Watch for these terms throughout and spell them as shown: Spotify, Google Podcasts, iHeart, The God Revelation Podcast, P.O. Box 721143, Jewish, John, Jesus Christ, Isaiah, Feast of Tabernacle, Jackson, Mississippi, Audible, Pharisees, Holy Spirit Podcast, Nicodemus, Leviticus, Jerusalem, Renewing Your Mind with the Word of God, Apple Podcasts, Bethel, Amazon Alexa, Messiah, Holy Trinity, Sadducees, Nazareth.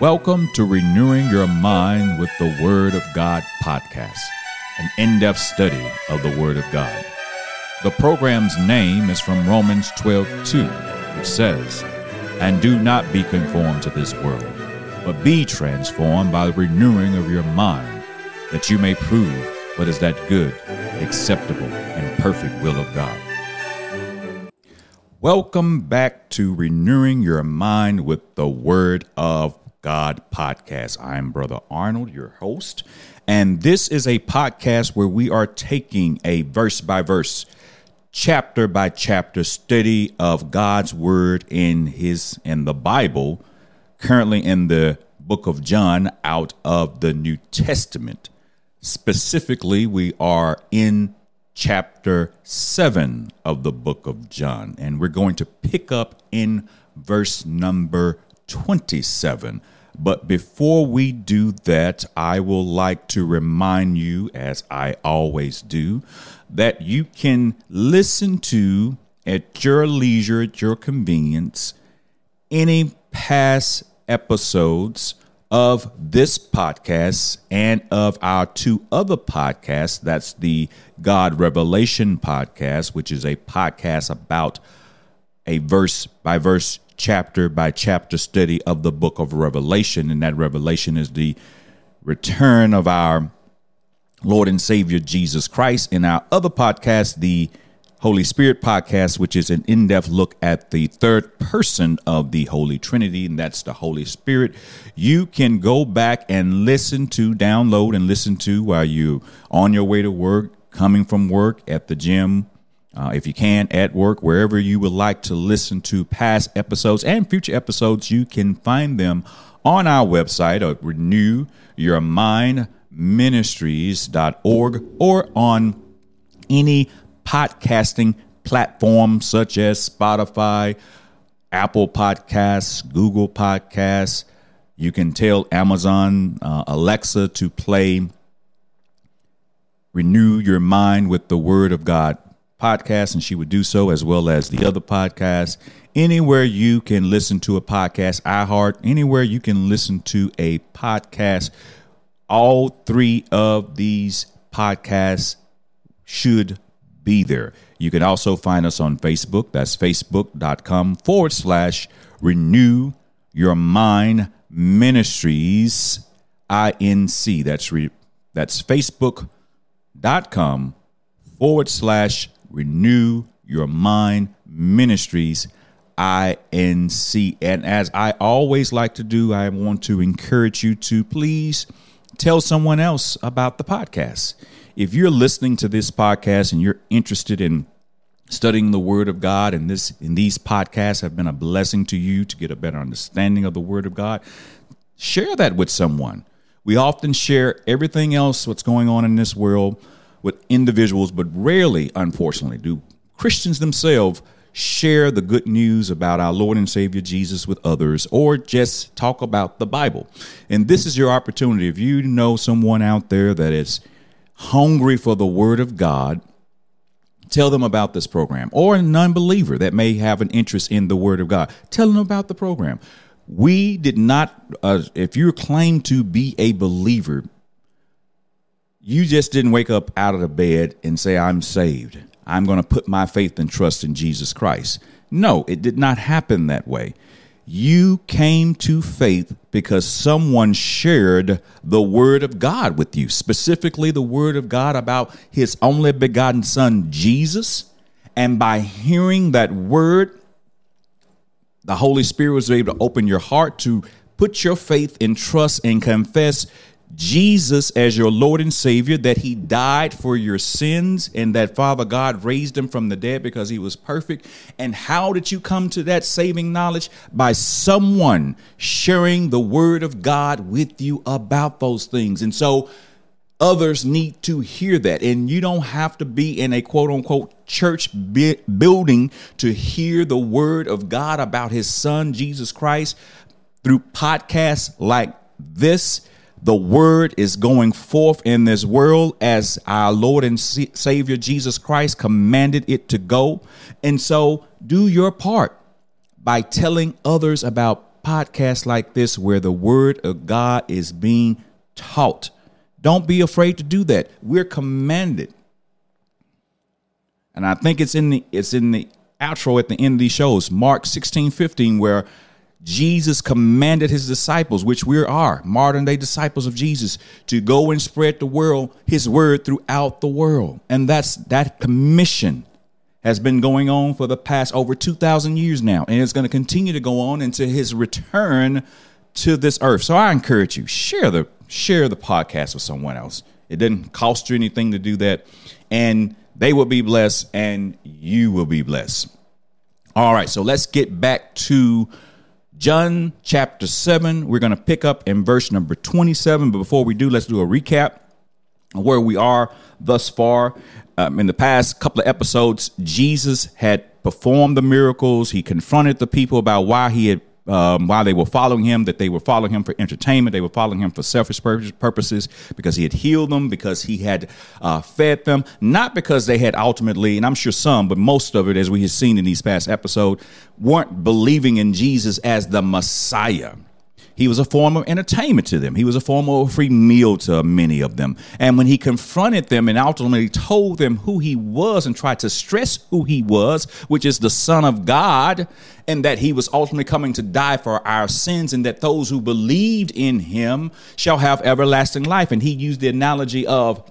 Welcome to Renewing Your Mind with the Word of God podcast, an in-depth study of the Word of God. The program's name is from Romans 12:2, which says, "And do not be conformed to this world, but be transformed by the renewing of your mind, that you may prove what is that good, acceptable, and perfect will of God." Welcome back to Renewing Your Mind with the Word of God podcast. I'm Brother Arnold, your host, and this is a podcast where we are taking a verse-by-verse, chapter-by-chapter study of God's Word in the Bible, currently in the book of John out of the New Testament. Specifically, we are in chapter 7 of the book of John, and we're going to pick up in verse number 27. But before we do that, I will like to remind you, as I always do, that you can listen to, at your leisure, at your convenience, any past episodes of this podcast and of our two other podcasts. That's the God Revelation Podcast, which is a podcast about a verse-by-verse, chapter-by-chapter study of the book of Revelation, and that Revelation is the return of our Lord and Savior Jesus Christ. In our other podcast, the Holy Spirit Podcast, which is an in-depth look at the third person of the Holy Trinity, and that's the Holy Spirit. You can go back and download and listen to while you're on your way to work, coming from work, at the gym, if you can, at work, wherever you would like to listen to past episodes and future episodes. You can find them on our website at RenewYourMindMinistries.org or on any podcasting platforms such as Spotify, Apple Podcasts, Google Podcasts. You can tell Amazon Alexa to play Renew Your Mind with the Word of God podcast, and she would do so, as well as the other podcasts. Anywhere you can listen to a podcast, iHeart, anywhere you can listen to a podcast, all three of these podcasts should be there. You can also find us on Facebook. That's facebook.com/Renew Your Mind Ministries, Inc. That's facebook.com/Renew Your Mind Ministries, Inc. And as I always like to do, I want to encourage you to please tell someone else about the podcast. If you're listening to this podcast and you're interested in studying the Word of God, and these podcasts have been a blessing to you to get a better understanding of the Word of God, share that with someone. We often share everything else, what's going on in this world, with individuals, but rarely, unfortunately, do Christians themselves share the good news about our Lord and Savior Jesus with others, or just talk about the Bible. And this is your opportunity. If you know someone out there that is hungry for the Word of God, tell them about this program. Or a non-believer that may have an interest in the Word of God, tell them about the program. We did not, if you claim to be a believer, you just didn't wake up out of the bed and say, "I'm saved. I'm going to put my faith and trust in Jesus Christ." No, it did not happen that way. You came to faith because someone shared the Word of God with you, specifically the Word of God about His only begotten Son, Jesus. And by hearing that word, the Holy Spirit was able to open your heart to put your faith and trust and confess Jesus as your Lord and Savior, that He died for your sins, and that Father God raised Him from the dead because He was perfect. And how did you come to that saving knowledge? By someone sharing the Word of God with you about those things. And so others need to hear that. And you don't have to be in a quote unquote church building to hear the Word of God about His Son, Jesus Christ, through podcasts like this. The word is going forth in this world as our Lord and Savior Jesus Christ commanded it to go. And so do your part by telling others about podcasts like this where the word of God is being taught. Don't be afraid to do that. We're commanded. And I think it's in the outro at the end of these shows, Mark 16:15, where Jesus commanded his disciples, which we are modern day disciples of Jesus, to go and spread the world, his word throughout the world. And that commission has been going on for the past over 2,000 years now. And it's going to continue to go on until his return to this earth. So I encourage you, share the podcast with someone else. It didn't cost you anything to do that. And they will be blessed and you will be blessed. All right, so let's get back to John chapter 7. We're going to pick up in verse number 27. But before we do, let's do a recap of where we are thus far. In the past couple of episodes, Jesus had performed the miracles. He confronted the people about why he had why they were following him, that they were following him for entertainment. They were following him for selfish purposes because he had healed them, because he had fed them, not because they had ultimately, and I'm sure some, but most of it, as we have seen in these past episodes, weren't believing in Jesus as the Messiah. He was a form of entertainment to them. He was a form of a free meal to many of them. And when he confronted them and ultimately told them who he was and tried to stress who he was, which is the Son of God, and that he was ultimately coming to die for our sins, and that those who believed in him shall have everlasting life. And he used the analogy of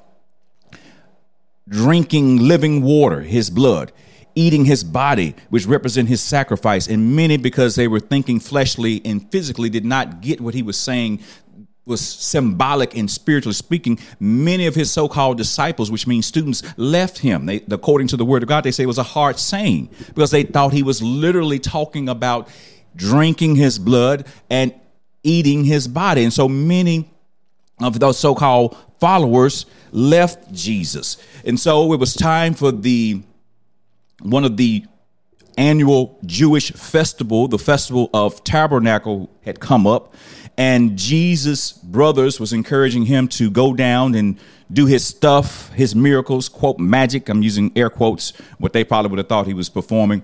drinking living water, his blood, eating his body, which represent his sacrifice. And many, because they were thinking fleshly and physically, did not get what he was saying was symbolic and spiritually speaking. Many of his so-called disciples, which means students, left him. They, according to the word of God, they say it was a hard saying because they thought he was literally talking about drinking his blood and eating his body. And so many of those so-called followers left Jesus. And so it was time for one of the annual Jewish festival, the Festival of Tabernacle, had come up, and Jesus' brothers was encouraging him to go down and do his stuff, his miracles, quote, magic. I'm using air quotes, what they probably would have thought he was performing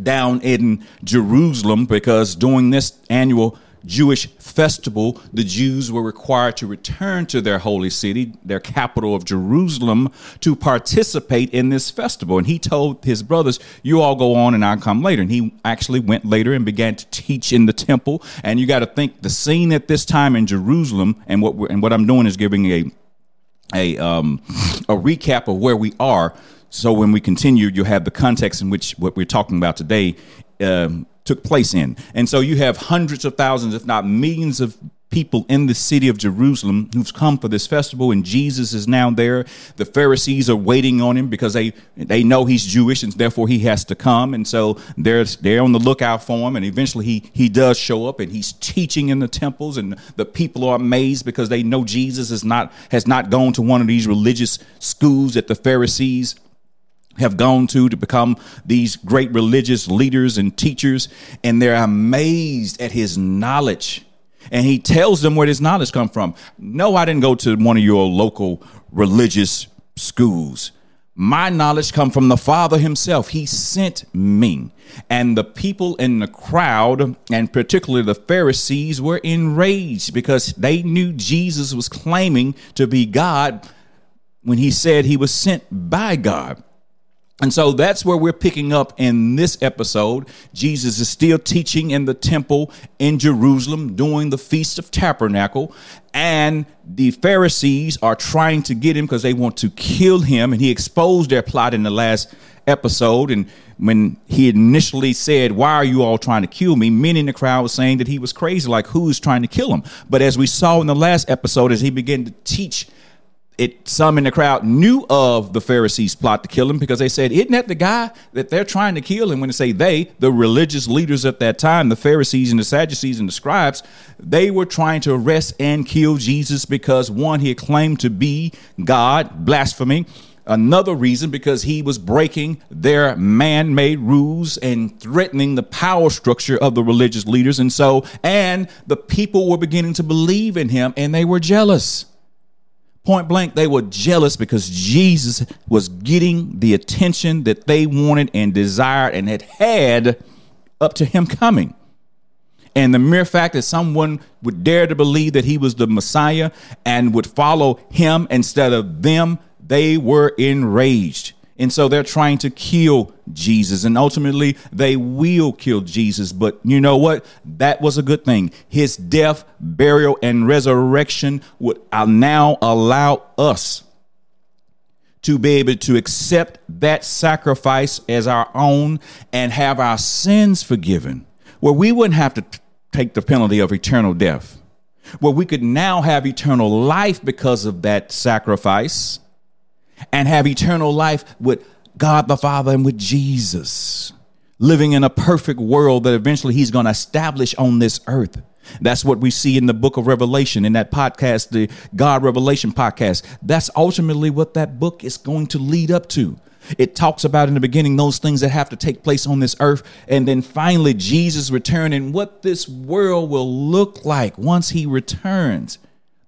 down in Jerusalem, because during this annual Jewish festival, the Jews were required to return to their holy city, their capital of Jerusalem, to participate in this festival. And he told his brothers, you all go on and I'll come later. And he actually went later and began to teach in the temple. And you got to think the scene at this time in Jerusalem, and what I'm doing is giving a recap of where we are. So when we continue, you'll have the context in which what we're talking about today took place in. And so you have hundreds of thousands, if not millions of people in the city of Jerusalem who've come for this festival. And Jesus is now there. The Pharisees are waiting on him because they know he's Jewish and therefore he has to come. And so they're on the lookout for him. And eventually he does show up, and he's teaching in the temples, and the people are amazed because they know Jesus has not gone to one of these religious schools that the Pharisees have gone to become these great religious leaders and teachers, and they're amazed at his knowledge. And he tells them where this knowledge come from. No, I didn't go to one of your local religious schools. My knowledge come from the Father himself. He sent me. And the people in the crowd, and particularly the Pharisees, were enraged because they knew Jesus was claiming to be God when he said he was sent by God. And so that's where we're picking up in this episode. Jesus is still teaching in the temple in Jerusalem during the Feast of Tabernacle. And the Pharisees are trying to get him because they want to kill him. And he exposed their plot in the last episode. And when he initially said, why are you all trying to kill me? Many in the crowd were saying that he was crazy, like who's trying to kill him? But as we saw in the last episode, as he began to teach, some in the crowd knew of the Pharisees' plot to kill him because they said, isn't that the guy that they're trying to kill? And when they say they, the religious leaders at that time, the Pharisees and the Sadducees and the scribes, they were trying to arrest and kill Jesus because, one, he claimed to be God, blasphemy. Another reason, because he was breaking their man-made rules and threatening the power structure of the religious leaders. And the people were beginning to believe in him, and they were jealous. Point blank, they were jealous because Jesus was getting the attention that they wanted and desired and had up to him coming. And the mere fact that someone would dare to believe that he was the Messiah and would follow him instead of them, they were enraged. And so they're trying to kill Jesus, and ultimately they will kill Jesus. But you know what? That was a good thing. His death, burial, and resurrection would now allow us to be able to accept that sacrifice as our own and have our sins forgiven, where we wouldn't have to take the penalty of eternal death, where we could now have eternal life because of that sacrifice, and have eternal life with God the Father and with Jesus, living in a perfect world that eventually he's going to establish on this earth. That's what we see in the book of Revelation, in that podcast, the God Revelation Podcast. That's ultimately what that book is going to lead up to. It talks about in the beginning those things that have to take place on this earth, and then finally Jesus' return and what this world will look like once he returns.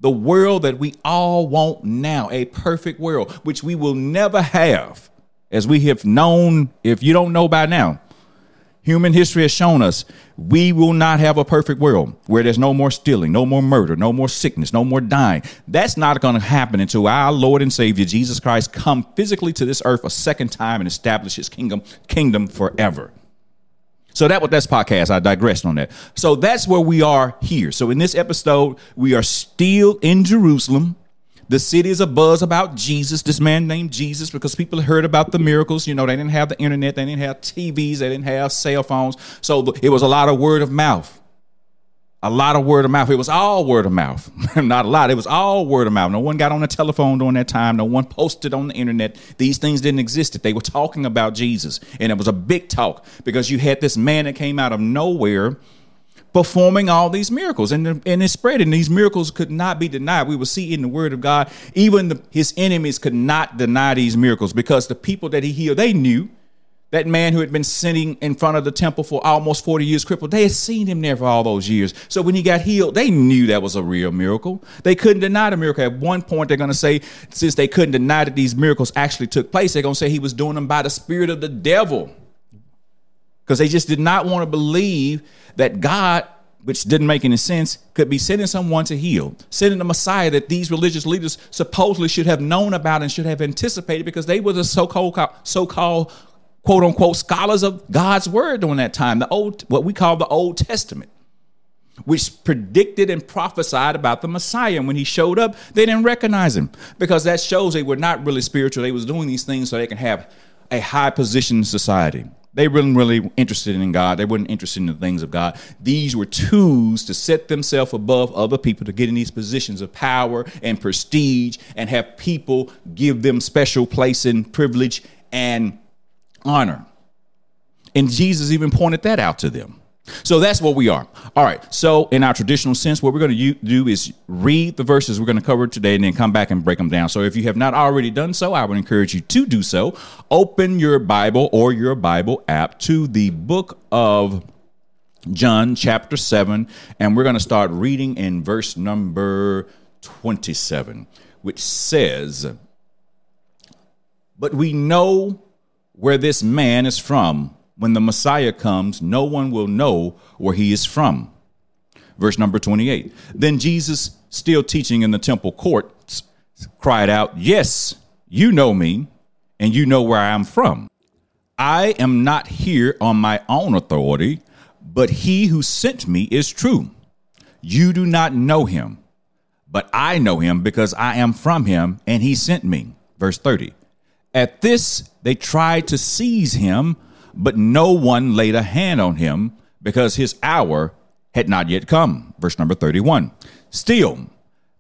The world that we all want now, a perfect world, which we will never have, as we have known. If you don't know by now, human history has shown us we will not have a perfect world where there's no more stealing, no more murder, no more sickness, no more dying. That's not going to happen until our Lord and Savior, Jesus Christ, come physically to this earth a second time and establish his kingdom forever. So that's podcast. I digressed on that. So that's where we are here. So in this episode, we are still in Jerusalem. The city is abuzz about Jesus, this man named Jesus, because people heard about the miracles. You know, they didn't have the internet. They didn't have TVs. They didn't have cell phones. So it was a lot of word of mouth. It was all word of mouth. Not a lot. It was all word of mouth. No one got on the telephone during that time. No one posted on the internet. These things didn't exist. They were talking about Jesus. And it was a big talk because you had this man that came out of nowhere performing all these miracles, and it spread. And these miracles could not be denied. We will see in the word of God, even his enemies could not deny these miracles, because the people that he healed, they knew. That man who had been sitting in front of the temple for almost 40 years crippled, they had seen him there for all those years. So when he got healed, they knew that was a real miracle. They couldn't deny the miracle. At one point, they're going to say, since they couldn't deny that these miracles actually took place, they're going to say he was doing them by the spirit of the devil, because they just did not want to believe that God, which didn't make any sense, could be sending someone to heal, sending the Messiah that these religious leaders supposedly should have known about and should have anticipated, because they were the so-called quote unquote scholars of God's word during that time, what we call the Old Testament, which predicted and prophesied about the Messiah. And when he showed up, they didn't recognize him, because that shows they were not really spiritual. They was doing these things so they can have a high position in society. They weren't really interested in God. They weren't interested in the things of God. These were tools to set themselves above other people, to get in these positions of power and prestige and have people give them special place and privilege and honor. And Jesus even pointed that out to them. So that's where we are. All right. So in our traditional sense, what we're going to do is read the verses we're going to cover today and then come back and break them down. So if you have not already done so, I would encourage you to do so. Open your Bible or your Bible app to the book of John, chapter 7, and we're going to start reading in verse number 27, which says, "But we know where this man is from. When the Messiah comes, no one will know where he is from." Verse number 28. Then Jesus, still teaching in the temple courts, cried out, "Yes, you know me, and you know where I am from. I am not here on my own authority, but he who sent me is true. You do not know him, but I know him, because I am from him, and he sent me." Verse 30. At this, they tried to seize him, but no one laid a hand on him, because his hour had not yet come. Verse number 31. Still,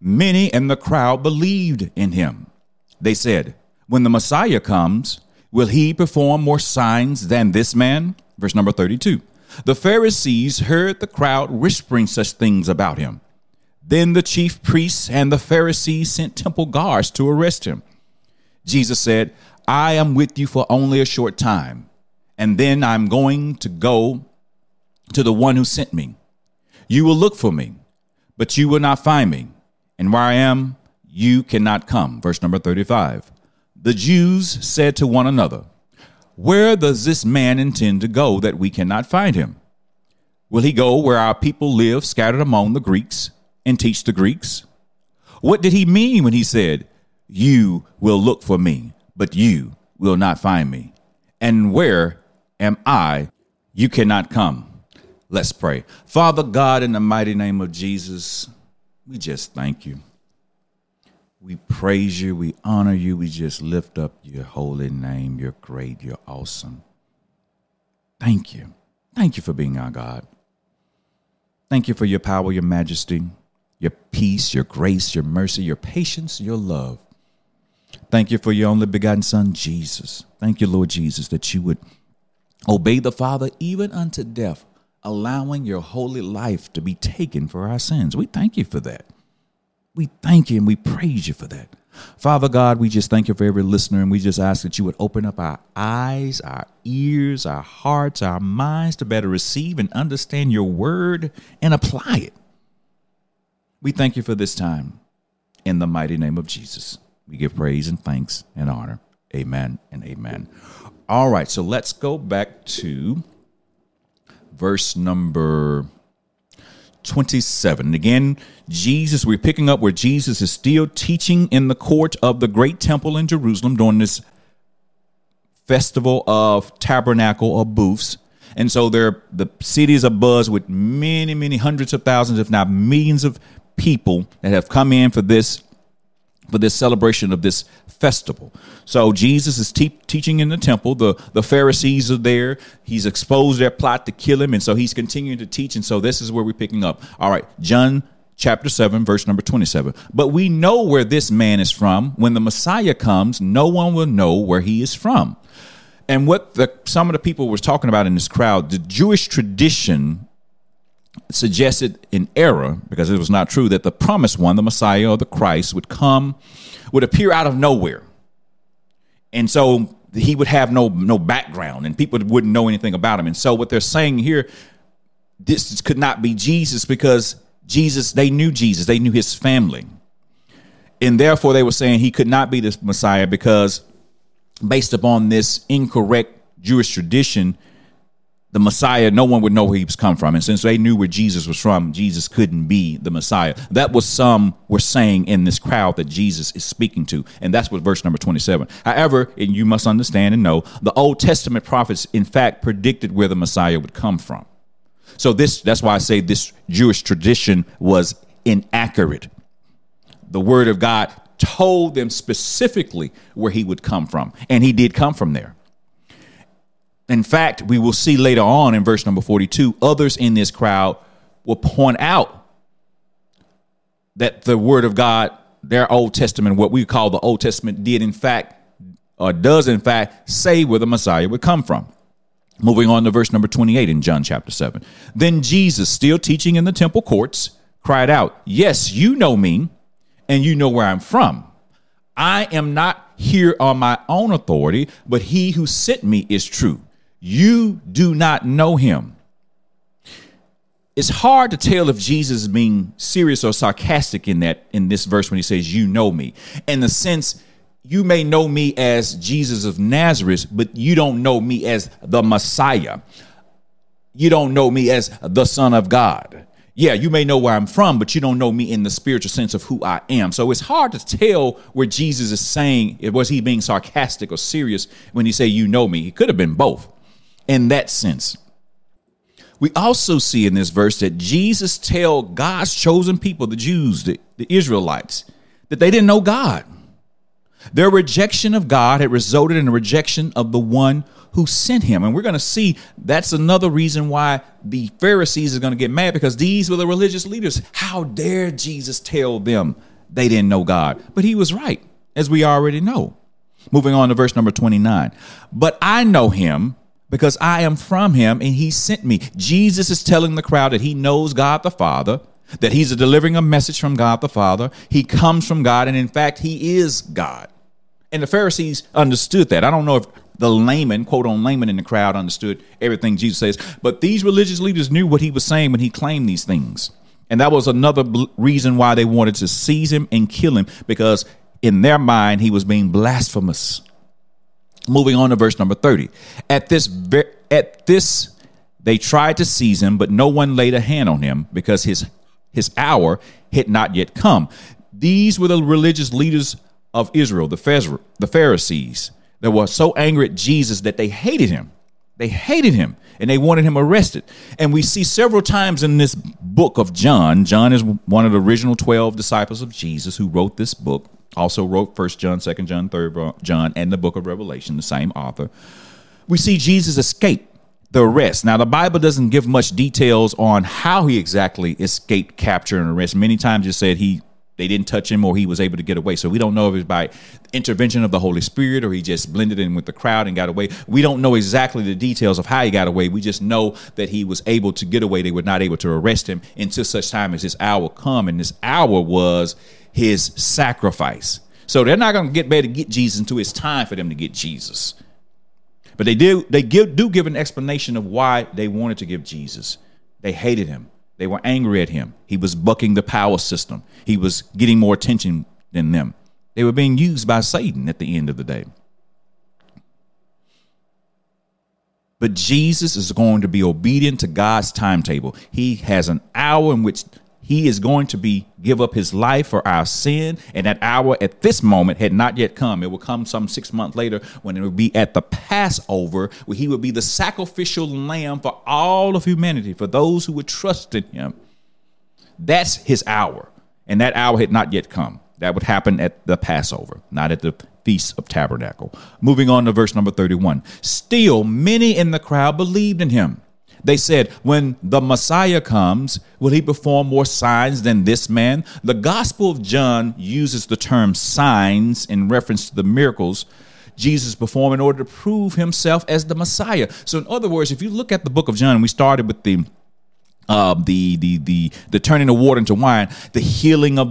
many in the crowd believed in him. They said, "When the Messiah comes, will he perform more signs than this man?" Verse number 32. The Pharisees heard the crowd whispering such things about him. Then the chief priests and the Pharisees sent temple guards to arrest him. Jesus said, "I am with you for only a short time, and then I'm going to go to the one who sent me. You will look for me, but you will not find me, and where I am, you cannot come." Verse number 35. The Jews said to one another, "Where does this man intend to go that we cannot find him?" Will he go where our people live scattered among the Greeks and teach the Greeks? What did he mean when he said, you will look for me, but you will not find me? And where am I? You cannot come. Let's pray. Father God, in the mighty name of Jesus, we just thank you. We praise you. We honor you. We just lift up your holy name. You're great. You're awesome. Thank you. Thank you for being our God. Thank you for your power, your majesty, your peace, your grace, your mercy, your patience, your love. Thank you for your only begotten Son, Jesus. Thank you, Lord Jesus, that you would obey the Father even unto death, allowing your holy life to be taken for our sins. We thank you for that. We thank you and we praise you for that. Father God, we just thank you for every listener, and we just ask that you would open up our eyes, our ears, our hearts, our minds to better receive and understand your word and apply it. We thank you for this time. In the mighty name of Jesus, we give praise and thanks and honor. Amen and amen. All right, so let's go back to verse number 27. Again, Jesus, we're picking up where Jesus is still teaching in the court of the great temple in Jerusalem during this festival of tabernacle or booths. And so the city is abuzz with many, many hundreds of thousands, if not millions of people that have come in for this celebration of this festival. So Jesus is teaching in the temple. The Pharisees are there. He's exposed their plot to kill him. And so he's continuing to teach. And so this is where we're picking up. All right. John chapter 7, verse number 27. But we know where this man is from. When the Messiah comes, no one will know where he is from. And what some of the people were talking about in this crowd, the Jewish tradition suggested in error, because it was not true, that the promised one, the Messiah or the Christ, would appear out of nowhere. And so he would have no background, and people wouldn't know anything about him. And so what they're saying here, this could not be Jesus, because they knew Jesus, they knew his family. And therefore they were saying he could not be the Messiah, because based upon this incorrect Jewish tradition, the Messiah, no one would know where he was come from. And since they knew where Jesus was from, Jesus couldn't be the Messiah. That was some were saying in this crowd that Jesus is speaking to. And that's what verse number 27. However, and you must understand and know, the Old Testament prophets, in fact, predicted where the Messiah would come from. So that's why I say this Jewish tradition was inaccurate. The word of God told them specifically where he would come from. And he did come from there. In fact, we will see later on in verse number 42, others in this crowd will point out that the word of God, their Old Testament, what we call the Old Testament, does in fact say where the Messiah would come from. Moving on to verse number 28 in John chapter 7. Then Jesus, still teaching in the temple courts, cried out, yes, you know me and you know where I'm from. I am not here on my own authority, but he who sent me is true. You do not know him. It's hard to tell if Jesus is being serious or sarcastic in this verse when he says, you know me. In the sense, you may know me as Jesus of Nazareth, but you don't know me as the Messiah. You don't know me as the Son of God. Yeah, you may know where I'm from, but you don't know me in the spiritual sense of who I am. So it's hard to tell where Jesus is saying, was he being sarcastic or serious when he say, you know me? He could have been both. In that sense, we also see in this verse that Jesus tell God's chosen people, the Jews, the Israelites, that they didn't know God. Their rejection of God had resulted in a rejection of the one who sent him. And we're going to see that's another reason why the Pharisees are going to get mad, because these were the religious leaders. How dare Jesus tell them they didn't know God? But he was right, as we already know. Moving on to verse number 29. But I know him, because I am from him and he sent me. Jesus is telling the crowd that he knows God the Father, that he's delivering a message from God the Father. He comes from God, and in fact, he is God. And the Pharisees understood that. I don't know if the layman, quote-unquote layman in the crowd, understood everything Jesus says, but these religious leaders knew what he was saying when he claimed these things. And that was another reason why they wanted to seize him and kill him, because in their mind, he was being blasphemous. Moving on to verse number 30. At this They tried to seize him, but no one laid a hand on him because his hour had not yet come. These were the religious leaders of Israel, the Pharisees, that were so angry at Jesus that they hated him. They hated him and they wanted him arrested. And we see several times in this book of John. John is one of the original 12 disciples of Jesus who wrote this book, also wrote 1 John, 2 John, 3 John, and the book of Revelation, the same author. We see Jesus escape the arrest. Now, the Bible doesn't give much details on how he exactly escaped capture and arrest. Many times it said they didn't touch him or he was able to get away. So we don't know if it's by intervention of the Holy Spirit or he just blended in with the crowd and got away. We don't know exactly the details of how he got away. We just know that he was able to get away. They were not able to arrest him until such time as his hour come. And this hour was his sacrifice. So they're not going to get better to get Jesus until it's time for them to get Jesus. But they do give an explanation of why they wanted to give Jesus. They hated him. They were angry at him. He was bucking the power system. He was getting more attention than them. They were being used by Satan at the end of the day. But Jesus is going to be obedient to God's timetable. He has an hour in which he is going to give up his life for our sin. And that hour at this moment had not yet come. It will come some 6 months later when it will be at the Passover, where he will be the sacrificial lamb for all of humanity, for those who would trust in him. That's his hour. And that hour had not yet come. That would happen at the Passover, not at the Feast of Tabernacle. Moving on to verse number 31. Still, many in the crowd believed in him. They said, when the Messiah comes, will he perform more signs than this man? The Gospel of John uses the term signs in reference to the miracles Jesus performed in order to prove himself as the Messiah. So in other words, if you look at the book of John, we started with the turning of water into wine, the healing of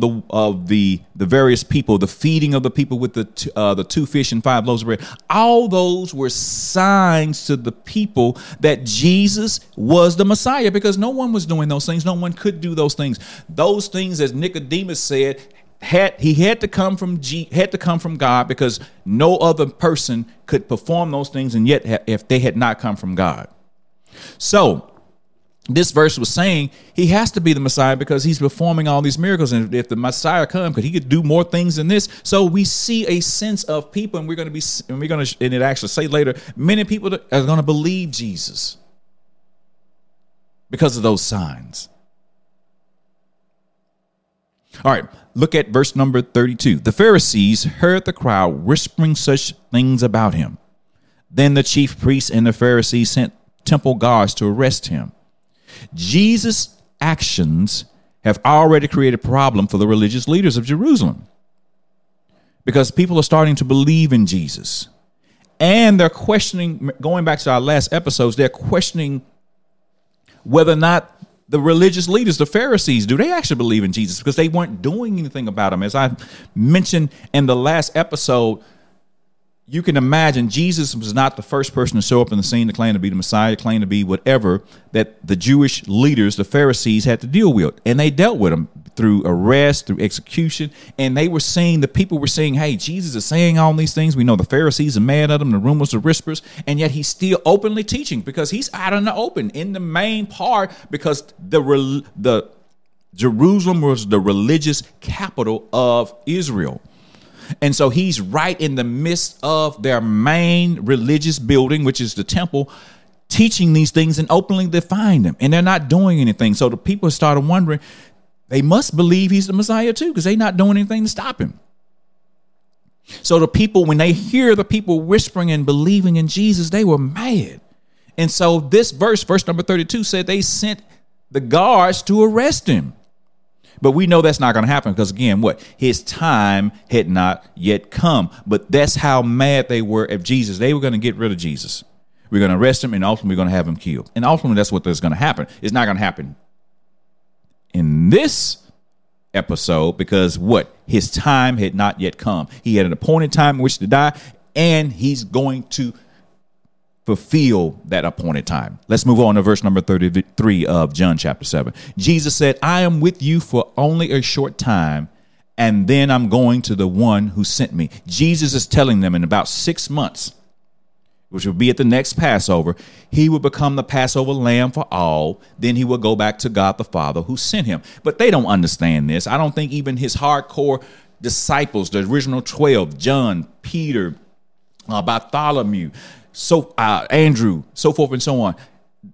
the various people, the feeding of the people with the 2 fish and 5 loaves of bread. All those were signs to the people that Jesus was the Messiah, because no one was doing those things. No one could do those things. Those things, as Nicodemus said, had to come from God, because no other person could perform those things. And yet, if they had not come from God, so. This verse was saying he has to be the Messiah because he's performing all these miracles. And if the Messiah comes, because he could do more things than this. So we see a sense of people, and and it actually say later, many people are going to believe Jesus because of those signs. All right, look at verse number 32. The Pharisees heard the crowd whispering such things about him. Then the chief priests and the Pharisees sent temple guards to arrest him. Jesus' actions have already created a problem for the religious leaders of Jerusalem, because people are starting to believe in Jesus, and they're questioning, going back to our last episodes, they're questioning whether or not the religious leaders, the Pharisees, do they actually believe in Jesus, because they weren't doing anything about him. As I mentioned in the last episode, you can imagine Jesus was not the first person to show up in the scene to claim to be the Messiah, claim to be whatever, that the Jewish leaders, the Pharisees, had to deal with. And they dealt with him through arrest, through execution. And the people were saying, hey, Jesus is saying all these things. We know the Pharisees are mad at him. The rumors are whispers. And yet he's still openly teaching, because he's out in the open in the main part, because the Jerusalem was the religious capital of Israel. And so he's right in the midst of their main religious building, which is the temple, teaching these things and openly defying them. And they're not doing anything. So the people started wondering, they must believe he's the Messiah too, because they're not doing anything to stop him. So the people, when they hear the people whispering and believing in Jesus, they were mad. And so this verse number 32, said they sent the guards to arrest him. But we know that's not going to happen, because, again, his time had not yet come. But that's how mad they were at Jesus. They were going to get rid of Jesus. We're going to arrest him, and ultimately we're going to have him killed. And ultimately that's what is going to happen. It's not going to happen in this episode, because his time had not yet come. He had an appointed time in which to die, and he's going to fulfill that appointed time. Let's move on to verse number 33 of John chapter 7. Jesus said, I am with you for only a short time, and then I'm going to the one who sent me. Jesus is telling them in about 6 months, which will be at the next Passover, he will become the Passover lamb for all. Then he will go back to God the Father who sent him. But they don't understand this. I don't think even his hardcore disciples, the original 12, John, Peter, Bartholomew, Andrew, so forth and so on,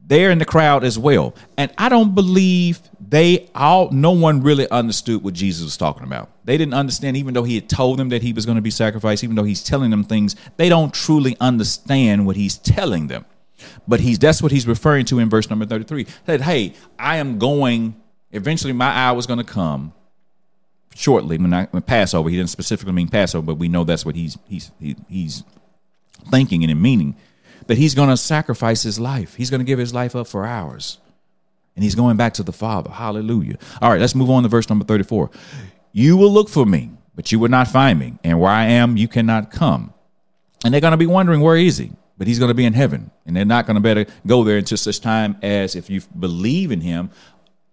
they're in the crowd as well. And I don't believe no one really understood what Jesus was talking about. They didn't understand, even though he had told them that he was going to be sacrificed, even though he's telling them things, they don't truly understand what he's telling them. But that's what he's referring to in verse number 33. He said, hey, I am going, eventually my hour is going to come shortly when Passover. He didn't specifically mean Passover, but we know that's what he's thinking and meaning. That he's going to sacrifice his life. He's going to give his life up for ours. And he's going back to the Father. Hallelujah. All right, let's move on to verse number 34. You will look for me, but you will not find me. And where I am, you cannot come. And they're going to be wondering, where is he? But he's going to be in heaven. And they're not going to better go there until such time as, if you believe in him,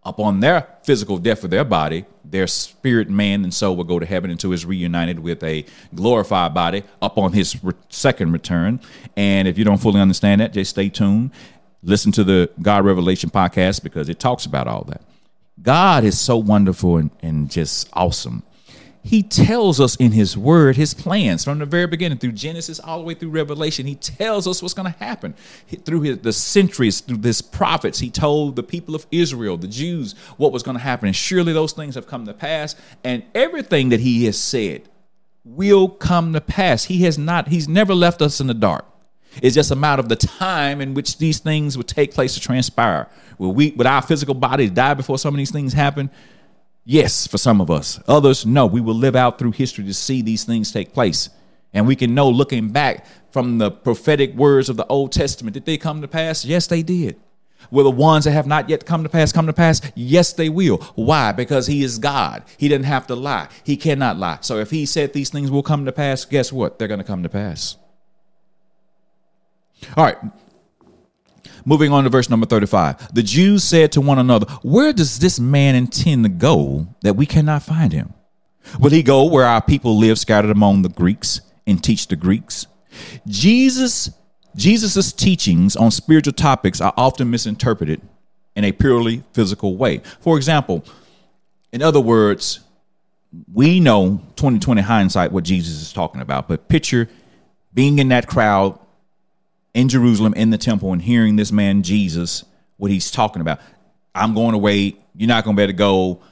upon their physical death of their body, their spirit, man, and soul will go to heaven until it's reunited with a glorified body upon his second return. And if you don't fully understand that, just stay tuned. Listen to the God Revelation Podcast, because it talks about all that. God is so wonderful and just awesome. He tells us in his word his plans from the very beginning, through Genesis all the way through Revelation. He tells us what's going to happen through the centuries, through his prophets. He told the people of Israel, the Jews, what was going to happen. And surely those things have come to pass. And everything that he has said will come to pass. He's never left us in the dark. It's just a matter of the time in which these things would take place to transpire. Will we, would our physical bodies die before some of these things happen? Yes, for some of us. Others, no. We will live out through history to see these things take place. And we can know, looking back from the prophetic words of the Old Testament, did they come to pass? Yes, they did. Will the ones that have not yet come to pass? Yes, they will. Why? Because he is God. He doesn't have to lie. He cannot lie. So if he said these things will come to pass, guess what? They're going to come to pass. All right. Moving on to verse number 35. The Jews said to one another, where does this man intend to go that we cannot find him? Will he go where our people live scattered among the Greeks and teach the Greeks? Jesus's teachings on spiritual topics are often misinterpreted in a purely physical way. For example, in other words, we know 2020 hindsight what Jesus is talking about, but picture being in that crowd in Jerusalem, in the temple, and hearing this man, Jesus, what he's talking about. I'm going away. You're not going to be able to go.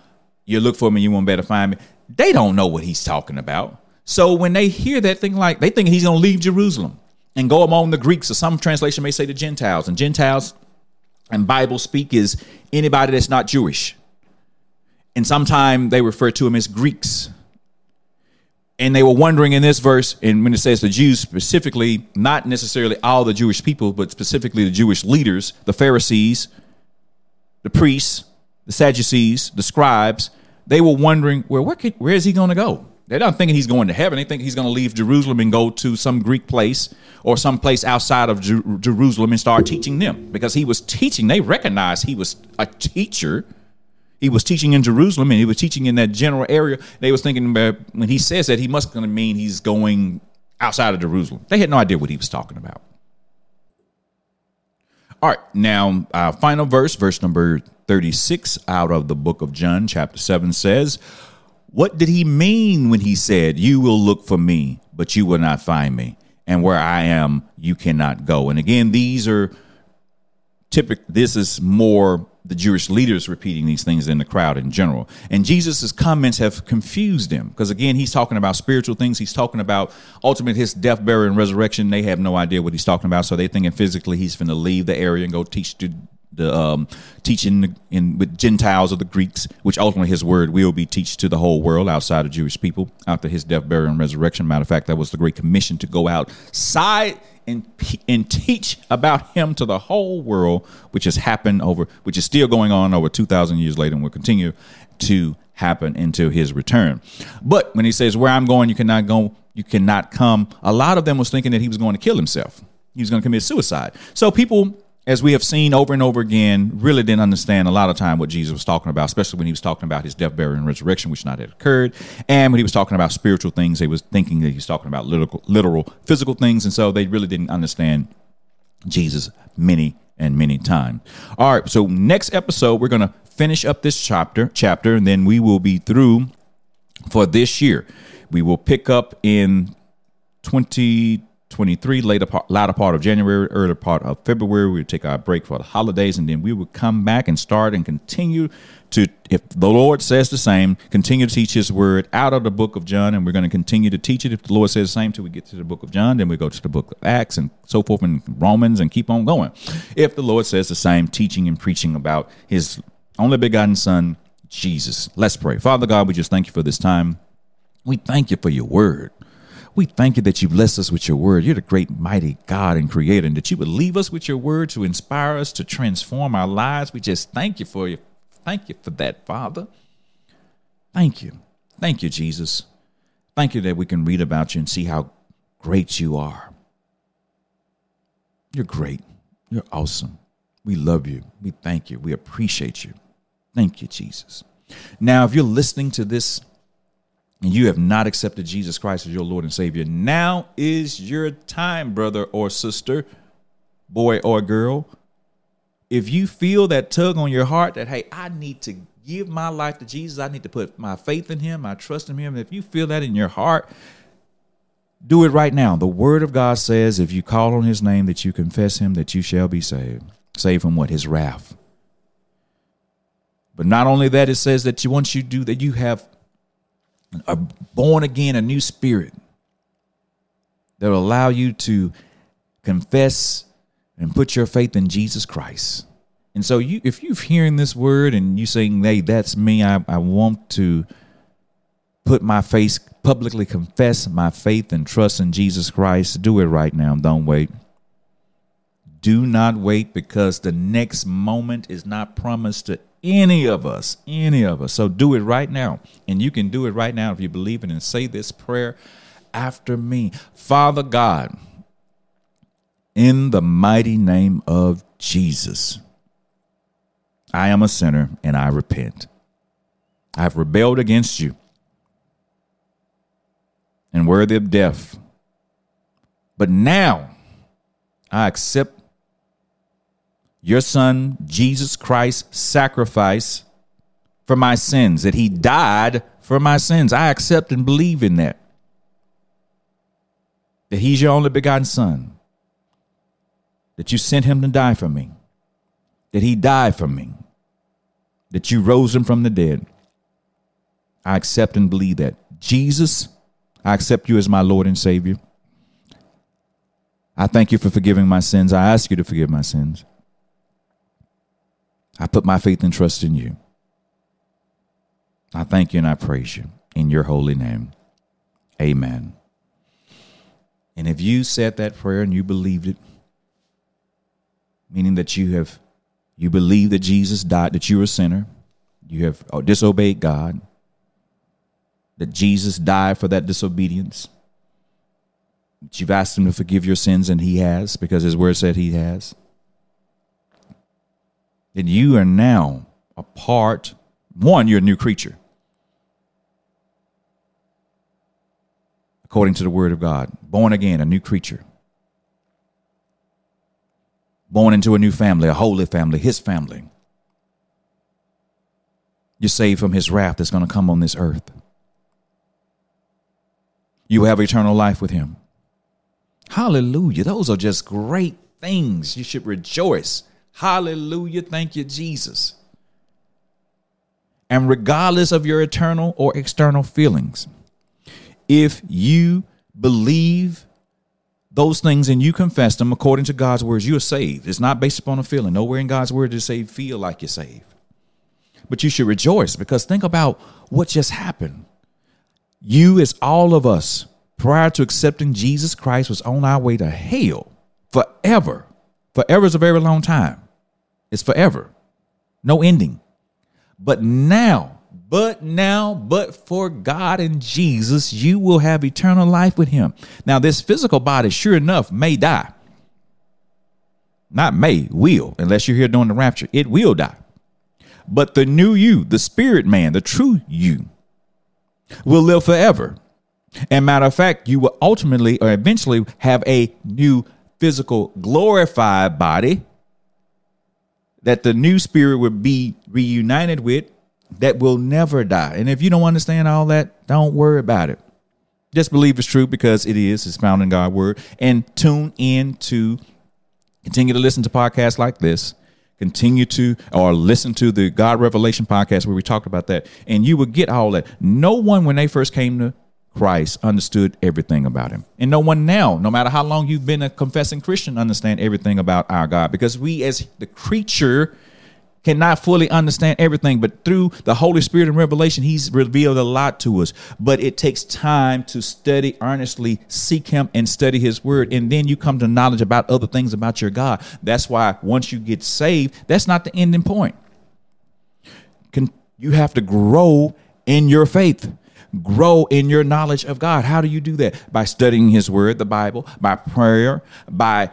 You look for me. You won't be able to find me. They don't know what he's talking about. So when they hear that thing, like, they think he's going to leave Jerusalem and go among the Greeks, or some translation may say the Gentiles. And Gentiles and Bible speak is anybody that's not Jewish. And sometimes they refer to him as Greeks. And they were wondering in this verse, and when it says the Jews specifically, not necessarily all the Jewish people, but specifically the Jewish leaders, the Pharisees, the priests, the Sadducees, the scribes, they were wondering, well, where is he going to go? They're not thinking he's going to heaven. They think he's going to leave Jerusalem and go to some Greek place or some place outside of Jerusalem and start teaching them, because he was teaching. They recognized he was a teacher. He was teaching in Jerusalem, and he was teaching in that general area. They was thinking about, when he says that, he must going to mean he's going outside of Jerusalem. They had no idea what he was talking about. All right, now our final verse, verse number 36 out of the book of John, chapter 7 says, what did he mean when he said, you will look for me, but you will not find me, and where I am, you cannot go? And again, these are typical. This is more the Jewish leaders repeating these things in the crowd in general. And Jesus' comments have confused them, because, again, he's talking about spiritual things. He's talking about ultimately his death, burial, and resurrection. They have no idea what he's talking about. So they're thinking physically he's going to leave the area and go teach to the teaching in with Gentiles or the Greeks, which ultimately his word will be teach to the whole world outside of Jewish people after his death, burial, and resurrection. Matter of fact, that was the Great Commission, to go outside and teach about him to the whole world, which has happened over, which is still going on over 2,000 years later and will continue to happen until his return. But when he says, where I'm going, you cannot go, you cannot come, a lot of them was thinking that he was going to kill himself. He was going to commit suicide. So people as we have seen over and over again, really didn't understand a lot of time what Jesus was talking about, especially when he was talking about his death, burial, and resurrection, which not had occurred. And when he was talking about spiritual things, they was thinking that he was talking about literal physical things. And so they really didn't understand Jesus many times. All right. So next episode, we're going to finish up this chapter, and then we will be through for this year. We will pick up in 2023, latter part of January, early part of February. We'll take our break for the holidays, and then we will come back and start and continue to, if the Lord says the same, continue to teach his word out of the book of John, and we're going to continue to teach it if the Lord says the same till we get to the book of John. Then we go to the book of Acts and so forth, and Romans, and keep on going. If the Lord says the same, teaching and preaching about his only begotten Son, Jesus. Let's pray. Father God, we just thank you for this time. We thank you for your word. We thank you that you bless us with your word. You're the great, mighty God and creator, and that you would leave us with your word to inspire us, to transform our lives. We just thank you for you. Thank you for that, Father. Thank you. Thank you, Jesus. Thank you that we can read about you and see how great you are. You're great. You're awesome. We love you. We thank you. We appreciate you. Thank you, Jesus. Now, if you're listening to this and you have not accepted Jesus Christ as your Lord and Savior, now is your time, brother or sister, boy or girl. If you feel that tug on your heart that, hey, I need to give my life to Jesus, I need to put my faith in him, I trust in him, and if you feel that in your heart, do it right now. The word of God says if you call on his name, that you confess him, that you shall be saved. Saved from what? His wrath. But not only that, it says that once you do that, you have are born again, a new spirit that will allow you to confess and put your faith in Jesus Christ. And so you, if you're hearing this word and you're saying, hey, that's me, I want to put my faith, publicly confess my faith and trust in Jesus Christ, do it right now. Don't wait. Do not wait, because the next moment is not promised to any of us. So do it right now. And you can do it right now if you believe it, and say this prayer after me. Father God, in the mighty name of Jesus, I am a sinner and I repent. I've rebelled against you and worthy of death. But now I accept your Son, Jesus Christ's sacrifice for my sins, that he died for my sins. I accept and believe in that he's your only begotten Son, that you sent him to die for me, that he died for me, that you rose him from the dead. I accept and believe that. Jesus, I accept you as my Lord and Savior. I thank you for forgiving my sins. I ask you to forgive my sins. I put my faith and trust in you. I thank you and I praise you in your holy name. Amen. And if you said that prayer and you believed it, meaning that you believe that Jesus died, that you're a sinner, you have disobeyed God, that Jesus died for that disobedience, that you've asked him to forgive your sins, and he has, because his word said he has, that you are now a part, one, you're a new creature, according to the word of God. Born again, a new creature. Born into a new family, a holy family, his family. You're saved from his wrath that's going to come on this earth. You have eternal life with him. Hallelujah. Those are just great things. You should rejoice. Hallelujah. Thank you, Jesus. And regardless of your eternal or external feelings, if you believe those things and you confess them according to God's words, you are saved. It's not based upon a feeling. Nowhere in God's word does it say feel like you're saved. But you should rejoice, because think about what just happened. You, as all of us, prior to accepting Jesus Christ, was on our way to hell forever. Forever is a very long time. It's forever. No ending. But for God and Jesus, you will have eternal life with him. Now, this physical body, sure enough, may die. not may, will, unless you're here during the rapture, it will die. But the new you, the spirit man, the true you, will live forever. And matter of fact, you will ultimately or eventually have a new physical glorified body that the new spirit would be reunited with that will never die. And if you don't understand all that, don't worry about it. Just believe it's true because it is. It's found in God's word. And tune in to continue to listen to podcasts like this. Continue to or listen to the God Revelation Podcast where we talked about that. And you will get all that. No one, when they first came to Christ, understood everything about him. And no one now, no matter how long you've been a confessing Christian, understand everything about our God, because we as the creature cannot fully understand everything. But through the Holy Spirit and revelation, he's revealed a lot to us. But it takes time to study, earnestly seek him and study his word. And then you come to knowledge about other things about your God. That's why once you get saved, that's not the ending point. You have to grow in your faith. Grow in your knowledge of God. How do you do that? By studying his word, the Bible, by prayer, by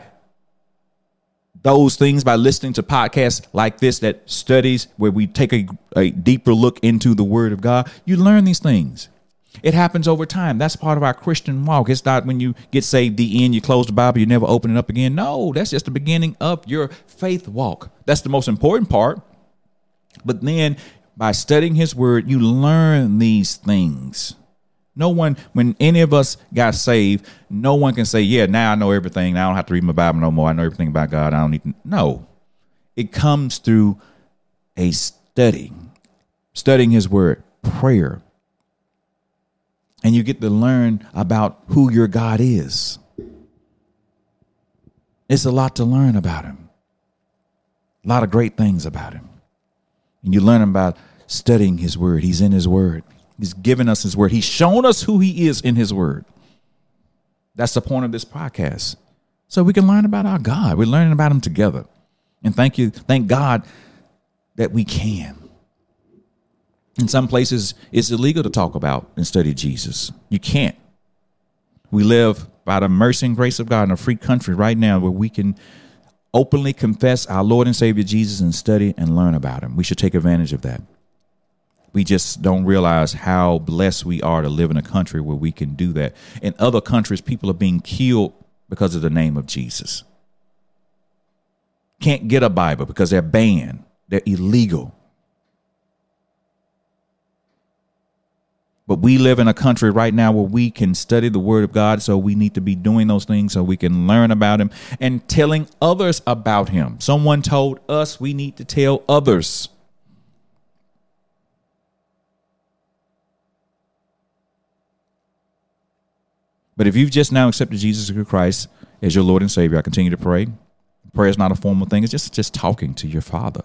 those things, by listening to podcasts like this that studies where we take a deeper look into the word of God. You learn these things. It happens over time. That's part of our Christian walk. It's not when you get saved, the end, you close the Bible, you never open it up again. No, that's just the beginning of your faith walk. That's the most important part. But then by studying his word, you learn these things. No one, when any of us got saved, no one can say, yeah, now I know everything. I don't have to read my Bible no more. I know everything about God. I don't need to. No, it comes through a study, studying his word, prayer. And you get to learn about who your God is. It's a lot to learn about him. A lot of great things about him. And you learn about studying his word. He's in his word. He's given us his word. He's shown us who he is in his word. That's the point of this podcast. So we can learn about our God. We're learning about him together. And thank you. Thank God that we can. In some places, it's illegal to talk about and study Jesus. You can't. We live by the mercy and grace of God in a free country right now where we can openly confess our Lord and Savior Jesus and study and learn about him. We should take advantage of that. We just don't realize how blessed we are to live in a country where we can do that. In other countries, people are being killed because of the name of Jesus. Can't get a Bible because they're banned. They're illegal. But we live in a country right now where we can study the word of God. So we need to be doing those things so we can learn about him and telling others about him. Someone told us we need to tell others. But if you've just now accepted Jesus Christ as your Lord and Savior, I continue to pray. Prayer is not a formal thing. It's just talking to your Father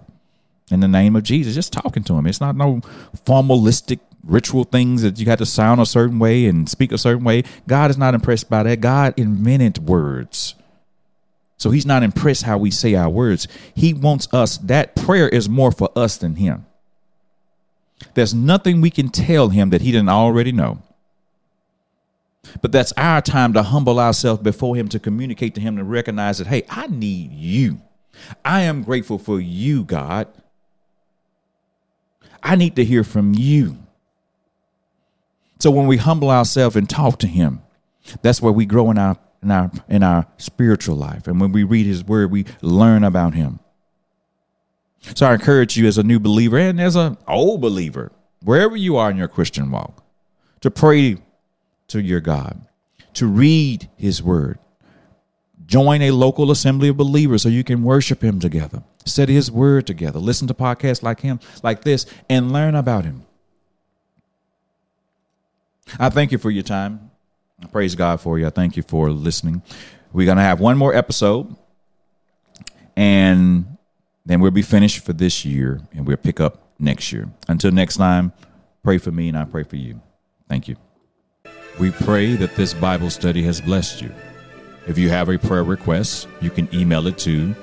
in the name of Jesus, just talking to him. It's not no formalistic ritual things that you had to sound a certain way and speak a certain way. God is not impressed by that. God invented words. So he's not impressed how we say our words. He wants us. That prayer is more for us than him. There's nothing we can tell him that he didn't already know. But that's our time to humble ourselves before him, to communicate to him, to recognize that, hey, I need you. I am grateful for you, God. I need to hear from you. So when we humble ourselves and talk to him, that's where we grow in our spiritual life. And when we read his word, we learn about him. So I encourage you as a new believer and as an old believer, wherever you are in your Christian walk, to pray to your God, to read his word. Join a local assembly of believers so you can worship him together, study his word together, listen to podcasts like him, like this, and learn about him. I thank you for your time. I praise God for you. I thank you for listening. We're going to have one more episode, and then we'll be finished for this year, and we'll pick up next year. Until next time, pray for me, and I pray for you. Thank you. We pray that this Bible study has blessed you. If you have a prayer request, you can email it to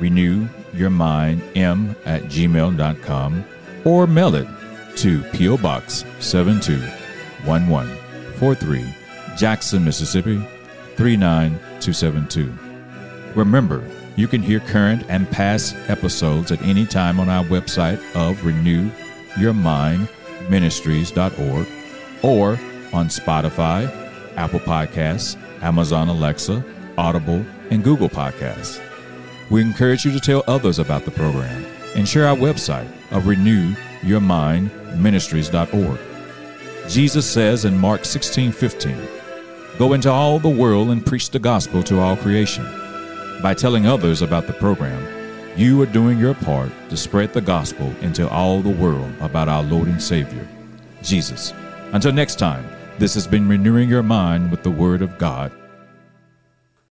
renewyourmindm@gmail.com or mail it to P.O. Box 721143, Jackson, Mississippi 39272. Remember, You can hear current and past episodes at any time on our website of RenewYourMindMinistries.org or on Spotify, Apple Podcasts, Amazon Alexa, Audible, and Google Podcasts. We encourage you to tell others about the program and share our website of RenewYourMindMinistries.org. Jesus says in Mark 16:15, "Go into all the world and preach the gospel to all creation." By telling others about the program, you are doing your part to spread the gospel into all the world about our Lord and Savior, Jesus. Until next time, this has been Renewing Your Mind with the Word of God.